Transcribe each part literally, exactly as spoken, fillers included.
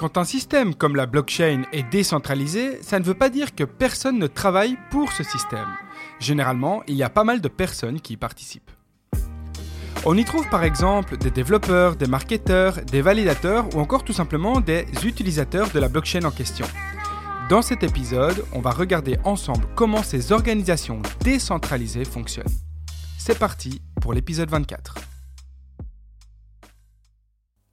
Quand un système comme la blockchain est décentralisé, ça ne veut pas dire que personne ne travaille pour ce système. Généralement, il y a pas mal de personnes qui y participent. On y trouve par exemple des développeurs, des marketeurs, des validateurs ou encore tout simplement des utilisateurs de la blockchain en question. Dans cet épisode, on va regarder ensemble comment ces organisations décentralisées fonctionnent. C'est parti pour l'épisode vingt-quatre.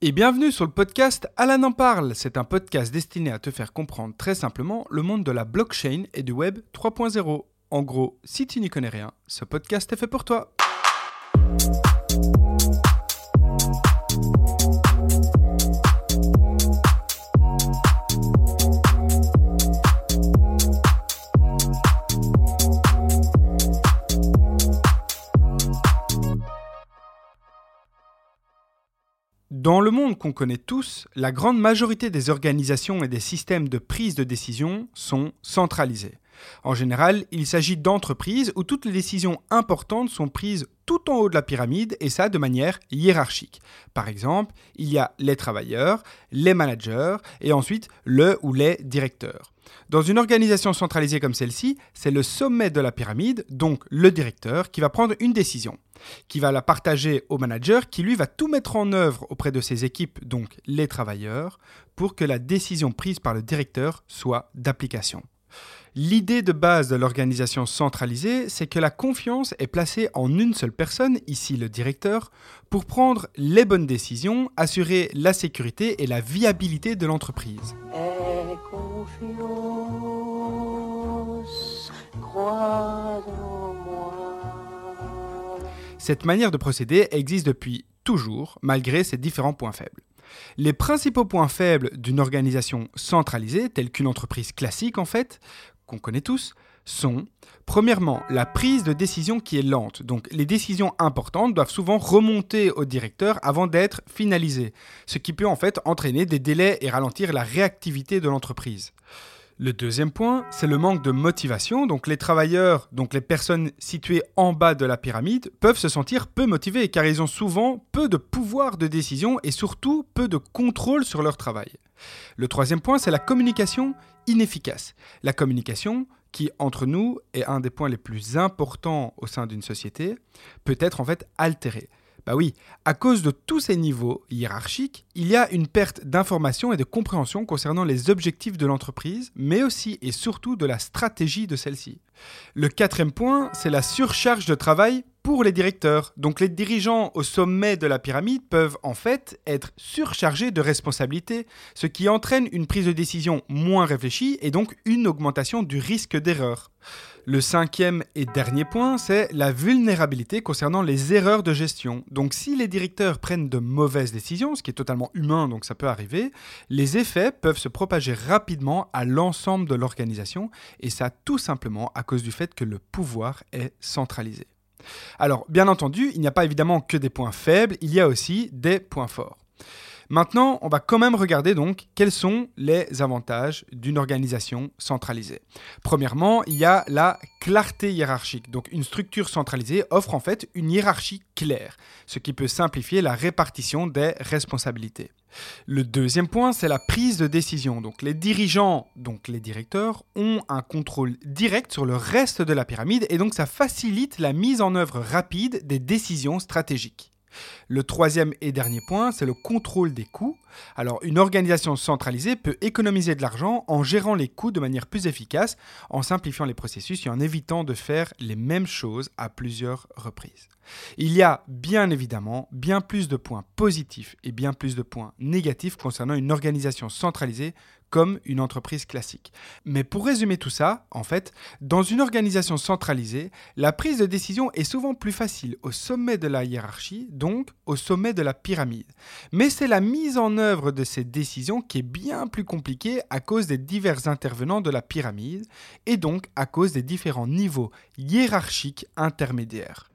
Et bienvenue sur le podcast Alan en parle. C'est un podcast destiné à te faire comprendre très simplement le monde de la blockchain et du web trois point zéro. En gros, si tu n'y connais rien, ce podcast est fait pour toi. Dans le monde qu'on connaît tous, la grande majorité des organisations et des systèmes de prise de décision sont centralisés. En général, il s'agit d'entreprises où toutes les décisions importantes sont prises tout en haut de la pyramide et ça de manière hiérarchique. Par exemple, il y a les travailleurs, les managers et ensuite le ou les directeurs. Dans une organisation centralisée comme celle-ci, c'est le sommet de la pyramide, donc le directeur, qui va prendre une décision, qui va la partager au manager, qui lui va tout mettre en œuvre auprès de ses équipes, donc les travailleurs, pour que la décision prise par le directeur soit d'application. L'idée de base de l'organisation centralisée, c'est que la confiance est placée en une seule personne, ici le directeur, pour prendre les bonnes décisions, assurer la sécurité et la viabilité de l'entreprise. Et confiance, crois en moi. Cette manière de procéder existe depuis toujours, malgré ses différents points faibles. Les principaux points faibles d'une organisation centralisée, telle qu'une entreprise classique en fait, qu'on connaît tous, sont, premièrement, la prise de décision qui est lente. Donc, les décisions importantes doivent souvent remonter au directeur avant d'être finalisées, ce qui peut en fait entraîner des délais et ralentir la réactivité de l'entreprise. Le deuxième point, c'est le manque de motivation. Donc, les travailleurs, donc les personnes situées en bas de la pyramide, peuvent se sentir peu motivés car ils ont souvent peu de pouvoir de décision et surtout peu de contrôle sur leur travail. Le troisième point, c'est la communication inefficace. La communication qui, entre nous, est un des points les plus importants au sein d'une société, peut être en fait altérée. Bah oui, à cause de tous ces niveaux hiérarchiques, il y a une perte d'information et de compréhension concernant les objectifs de l'entreprise, mais aussi et surtout de la stratégie de celle-ci. Le quatrième point, c'est la surcharge de travail pour les directeurs. Donc les dirigeants au sommet de la pyramide peuvent en fait être surchargés de responsabilités, ce qui entraîne une prise de décision moins réfléchie et donc une augmentation du risque d'erreur. Le cinquième et dernier point, c'est la vulnérabilité concernant les erreurs de gestion. Donc si les directeurs prennent de mauvaises décisions, ce qui est totalement humain, donc ça peut arriver, les effets peuvent se propager rapidement à l'ensemble de l'organisation et ça tout simplement à cause du fait que le pouvoir est centralisé. Alors, bien entendu, il n'y a pas évidemment que des points faibles, il y a aussi des points forts. Maintenant, on va quand même regarder donc quels sont les avantages d'une organisation centralisée. Premièrement, il y a la clarté hiérarchique. Donc, une structure centralisée offre en fait une hiérarchie claire, ce qui peut simplifier la répartition des responsabilités. Le deuxième point, c'est la prise de décision. Donc, les dirigeants, donc les directeurs, ont un contrôle direct sur le reste de la pyramide et donc ça facilite la mise en œuvre rapide des décisions stratégiques. Le troisième et dernier point, c'est le contrôle des coûts. Alors, une organisation centralisée peut économiser de l'argent en gérant les coûts de manière plus efficace, en simplifiant les processus et en évitant de faire les mêmes choses à plusieurs reprises. Il y a bien évidemment bien plus de points positifs et bien plus de points négatifs concernant une organisation centralisée comme une entreprise classique. Mais pour résumer tout ça, en fait, dans une organisation centralisée, la prise de décision est souvent plus facile au sommet de la hiérarchie, donc au sommet de la pyramide. Mais c'est la mise en œuvre de ces décisions qui est bien plus compliquée à cause des divers intervenants de la pyramide et donc à cause des différents niveaux hiérarchiques intermédiaires.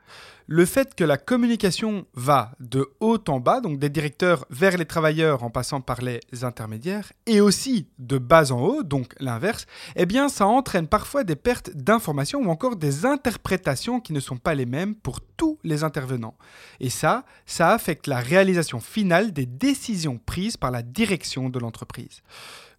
le fait que la communication va de haut en bas, donc des directeurs vers les travailleurs en passant par les intermédiaires, et aussi de bas en haut, donc l'inverse, eh bien ça entraîne parfois des pertes d'informations ou encore des interprétations qui ne sont pas les mêmes pour tous les intervenants. Et ça, ça affecte la réalisation finale des décisions prises par la direction de l'entreprise.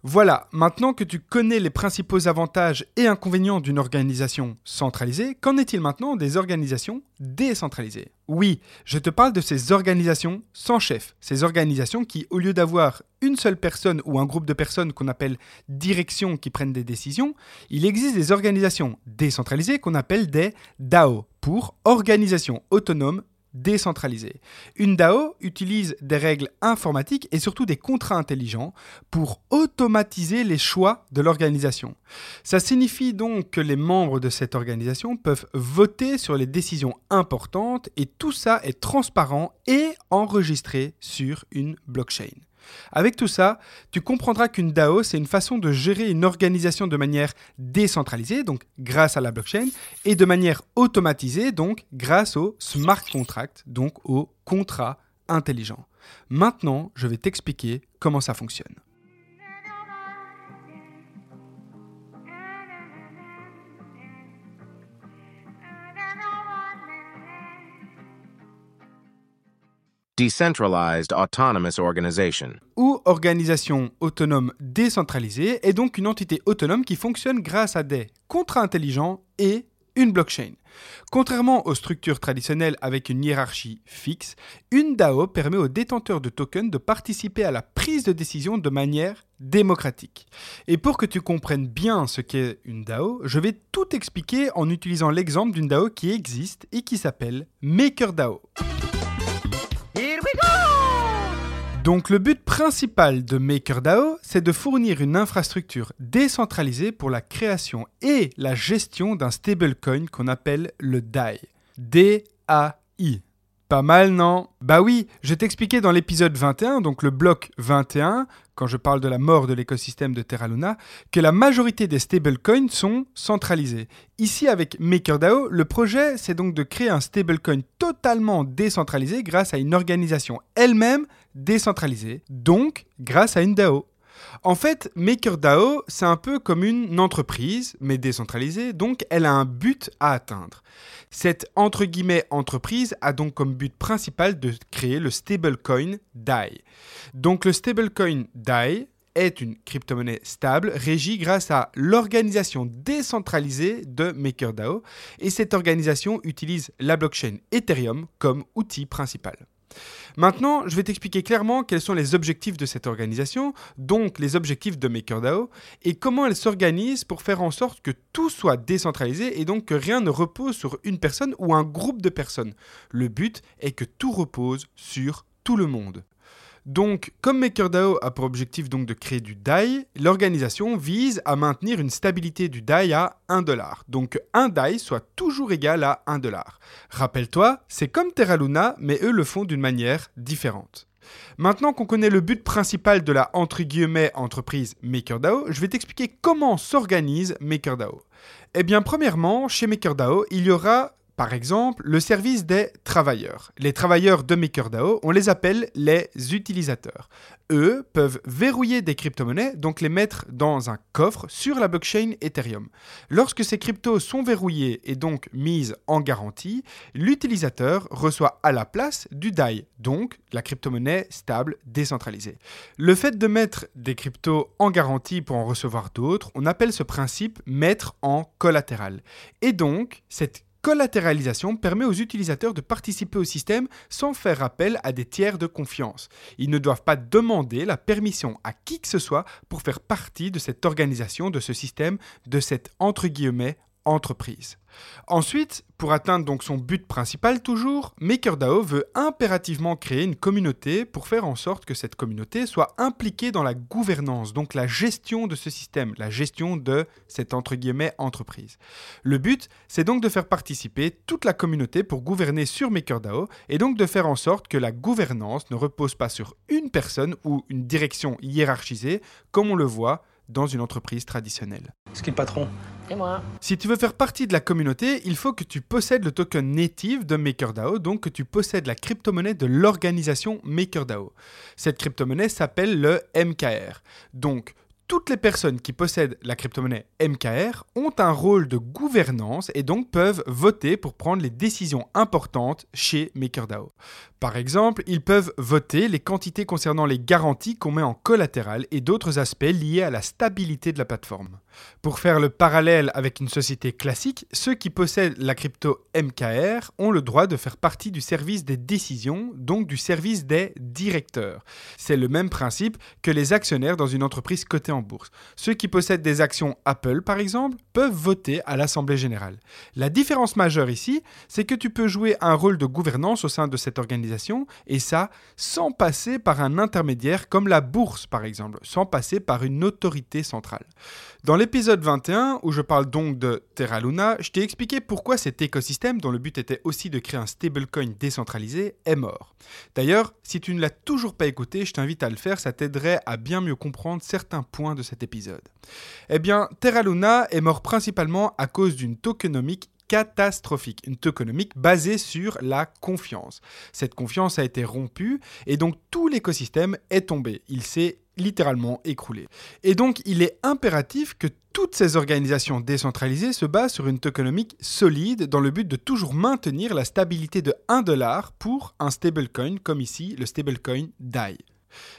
Voilà, maintenant que tu connais les principaux avantages et inconvénients d'une organisation centralisée, qu'en est-il maintenant des organisations décentralisées ? Oui, je te parle de ces organisations sans chef, ces organisations qui, au lieu d'avoir une seule personne ou un groupe de personnes qu'on appelle direction qui prennent des décisions, il existe des organisations décentralisées qu'on appelle des D A O, pour organisations autonomes décentralisée. Une D A O utilise des règles informatiques et surtout des contrats intelligents pour automatiser les choix de l'organisation. Ça signifie donc que les membres de cette organisation peuvent voter sur les décisions importantes et tout ça est transparent et enregistré sur une blockchain. Avec tout ça, tu comprendras qu'une D A O, c'est une façon de gérer une organisation de manière décentralisée, donc grâce à la blockchain, et de manière automatisée, donc grâce aux smart contracts, donc aux contrats intelligents. Maintenant, je vais t'expliquer comment ça fonctionne. Decentralized Autonomous Organization ou organisation autonome décentralisée est donc une entité autonome qui fonctionne grâce à des contrats intelligents et une blockchain. Contrairement aux structures traditionnelles avec une hiérarchie fixe, une D A O permet aux détenteurs de tokens de participer à la prise de décision de manière démocratique. Et pour que tu comprennes bien ce qu'est une D A O, je vais tout expliquer en utilisant l'exemple d'une D A O qui existe et qui s'appelle MakerDAO. Donc le but principal de MakerDAO, c'est de fournir une infrastructure décentralisée pour la création et la gestion d'un stablecoin qu'on appelle le D A I. D A I. Pas mal, non ? Bah oui, je t'expliquais dans l'épisode vingt et un, donc le bloc vingt et un, quand je parle de la mort de l'écosystème de Terra Luna, que la majorité des stablecoins sont centralisés. Ici, avec MakerDAO, le projet, c'est donc de créer un stablecoin totalement décentralisé grâce à une organisation elle-même décentralisée, donc grâce à une D A O. En fait, MakerDAO, c'est un peu comme une entreprise, mais décentralisée, donc elle a un but à atteindre. Cette entre guillemets entreprise a donc comme but principal de créer le stablecoin D A I. Donc le stablecoin D A I est une crypto-monnaie stable régie grâce à l'organisation décentralisée de MakerDAO et cette organisation utilise la blockchain Ethereum comme outil principal. Maintenant, je vais t'expliquer clairement quels sont les objectifs de cette organisation, donc les objectifs de MakerDAO, et comment elle s'organise pour faire en sorte que tout soit décentralisé et donc que rien ne repose sur une personne ou un groupe de personnes. Le but est que tout repose sur tout le monde. Donc, comme MakerDAO a pour objectif donc de créer du D A I, l'organisation vise à maintenir une stabilité du D A I à un dollar. Donc, un D A I soit toujours égal à un dollar. Rappelle-toi, c'est comme Terra Luna, mais eux le font d'une manière différente. Maintenant qu'on connaît le but principal de la entre guillemets entreprise MakerDAO, je vais t'expliquer comment s'organise MakerDAO. Eh bien, premièrement, chez MakerDAO, il y aura par exemple, le service des travailleurs. Les travailleurs de MakerDAO, on les appelle les utilisateurs. Eux peuvent verrouiller des crypto-monnaies, donc les mettre dans un coffre sur la blockchain Ethereum. Lorsque ces cryptos sont verrouillées et donc mises en garantie, l'utilisateur reçoit à la place du D A I, donc la crypto-monnaie stable décentralisée. Le fait de mettre des cryptos en garantie pour en recevoir d'autres, on appelle ce principe mettre en collatéral. Et donc, cette collatéralisation permet aux utilisateurs de participer au système sans faire appel à des tiers de confiance. Ils ne doivent pas demander la permission à qui que ce soit pour faire partie de cette organisation, de ce système, de cette entre guillemets entreprise. Ensuite, pour atteindre donc son but principal toujours, MakerDAO veut impérativement créer une communauté pour faire en sorte que cette communauté soit impliquée dans la gouvernance, donc la gestion de ce système, la gestion de cette entre guillemets entreprise. Le but, c'est donc de faire participer toute la communauté pour gouverner sur MakerDAO et donc de faire en sorte que la gouvernance ne repose pas sur une personne ou une direction hiérarchisée, comme on le voit dans une entreprise traditionnelle. Ce qui est le patron ? Et moi. Si tu veux faire partie de la communauté, il faut que tu possèdes le token native de MakerDAO, donc que tu possèdes la crypto-monnaie de l'organisation MakerDAO. Cette crypto-monnaie s'appelle le M K R. Donc, toutes les personnes qui possèdent la crypto-monnaie M K R ont un rôle de gouvernance et donc peuvent voter pour prendre les décisions importantes chez MakerDAO. Par exemple, ils peuvent voter les quantités concernant les garanties qu'on met en collatéral et d'autres aspects liés à la stabilité de la plateforme. Pour faire le parallèle avec une société classique, ceux qui possèdent la crypto M K R ont le droit de faire partie du service des décisions, donc du service des directeurs. C'est le même principe que les actionnaires dans une entreprise cotée en bourse. Ceux qui possèdent des actions Apple, par exemple, peuvent voter à l'Assemblée Générale. La différence majeure ici, c'est que tu peux jouer un rôle de gouvernance au sein de cette organisation, et ça, sans passer par un intermédiaire comme la bourse, par exemple, sans passer par une autorité centrale. Dans l'épisode vingt et un, où je parle donc de Terra Luna, je t'ai expliqué pourquoi cet écosystème, dont le but était aussi de créer un stablecoin décentralisé, est mort. D'ailleurs, si tu ne l'as toujours pas écouté, je t'invite à le faire, ça t'aiderait à bien mieux comprendre certains points de cet épisode. Eh bien, Terra Luna est mort principalement à cause d'une tokenomique catastrophique, une tokenomique basée sur la confiance. Cette confiance a été rompue et donc tout l'écosystème est tombé. Il s'est littéralement écroulé. Et donc, il est impératif que toutes ces organisations décentralisées se basent sur une tokenomique solide dans le but de toujours maintenir la stabilité de un dollar pour un stablecoin, comme ici le stablecoin D A I.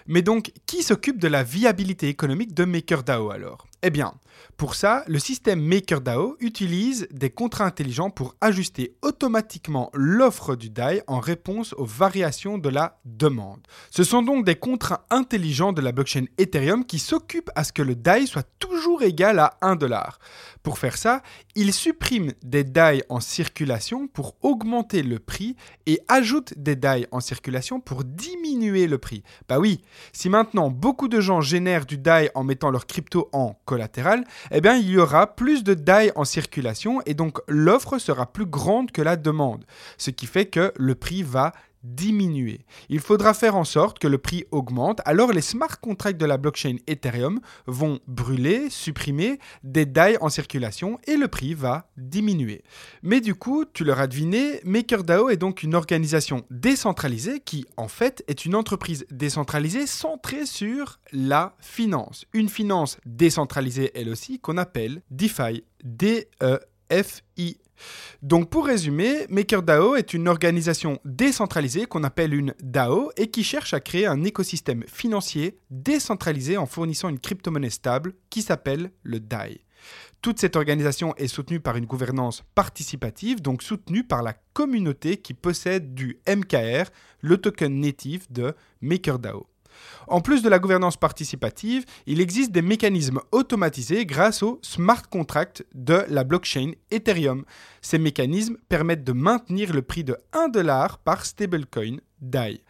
Mais donc, qui s'occupe de la viabilité économique de MakerDAO alors ? Eh bien, pour ça, le système MakerDAO utilise des contrats intelligents pour ajuster automatiquement l'offre du D A I en réponse aux variations de la demande. Ce sont donc des contrats intelligents de la blockchain Ethereum qui s'occupent à ce que le D A I soit toujours égal à un dollar. Pour faire ça, ils suppriment des D A I en circulation pour augmenter le prix et ajoutent des D A I en circulation pour diminuer le prix. Bah oui, si maintenant beaucoup de gens génèrent du D A I en mettant leur crypto en collatéral, eh bien il y aura plus de D A I en circulation et donc l'offre sera plus grande que la demande, ce qui fait que le prix va diminuer. Il faudra faire en sorte que le prix augmente, alors les smart contracts de la blockchain Ethereum vont brûler, supprimer des D A I en circulation et le prix va diminuer. Mais du coup, tu l'auras deviné, MakerDAO est donc une organisation décentralisée qui, en fait, est une entreprise décentralisée centrée sur la finance. Une finance décentralisée, elle aussi, qu'on appelle DeFi, D E F I. Donc pour résumer, MakerDAO est une organisation décentralisée qu'on appelle une D A O et qui cherche à créer un écosystème financier décentralisé en fournissant une crypto-monnaie stable qui s'appelle le D A I. Toute cette organisation est soutenue par une gouvernance participative, donc soutenue par la communauté qui possède du M K R, le token natif de MakerDAO. En plus de la gouvernance participative, il existe des mécanismes automatisés grâce aux smart contracts de la blockchain Ethereum. Ces mécanismes permettent de maintenir le prix de un dollar par stablecoin D A I.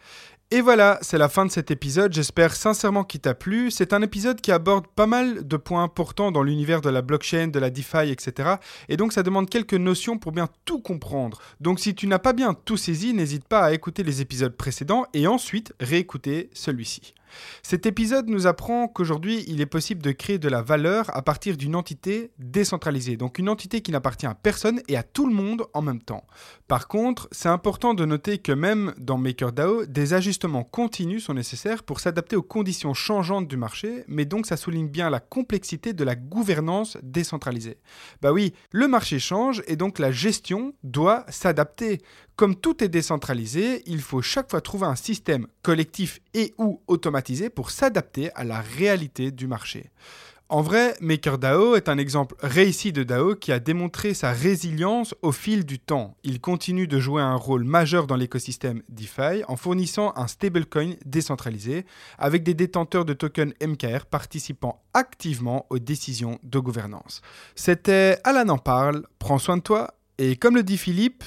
Et voilà, c'est la fin de cet épisode, j'espère sincèrement qu'il t'a plu. C'est un épisode qui aborde pas mal de points importants dans l'univers de la blockchain, de la DeFi, et cetera. Et donc ça demande quelques notions pour bien tout comprendre. Donc si tu n'as pas bien tout saisi, n'hésite pas à écouter les épisodes précédents et ensuite réécouter celui-ci. Cet épisode nous apprend qu'aujourd'hui, il est possible de créer de la valeur à partir d'une entité décentralisée, donc une entité qui n'appartient à personne et à tout le monde en même temps. Par contre, c'est important de noter que même dans MakerDAO, des ajustements continus sont nécessaires pour s'adapter aux conditions changeantes du marché, mais donc ça souligne bien la complexité de la gouvernance décentralisée. Bah oui, le marché change et donc la gestion doit s'adapter. Comme tout est décentralisé, il faut chaque fois trouver un système collectif et ou automatisé pour s'adapter à la réalité du marché. En vrai, MakerDAO est un exemple réussi de D A O qui a démontré sa résilience au fil du temps. Il continue de jouer un rôle majeur dans l'écosystème DeFi en fournissant un stablecoin décentralisé avec des détenteurs de tokens M K R participant activement aux décisions de gouvernance. C'était Alan en parle, prends soin de toi et comme le dit Philippe...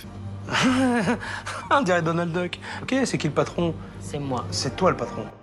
On dirait Donald Duck. Ok, c'est qui le patron ? C'est moi. C'est toi le patron.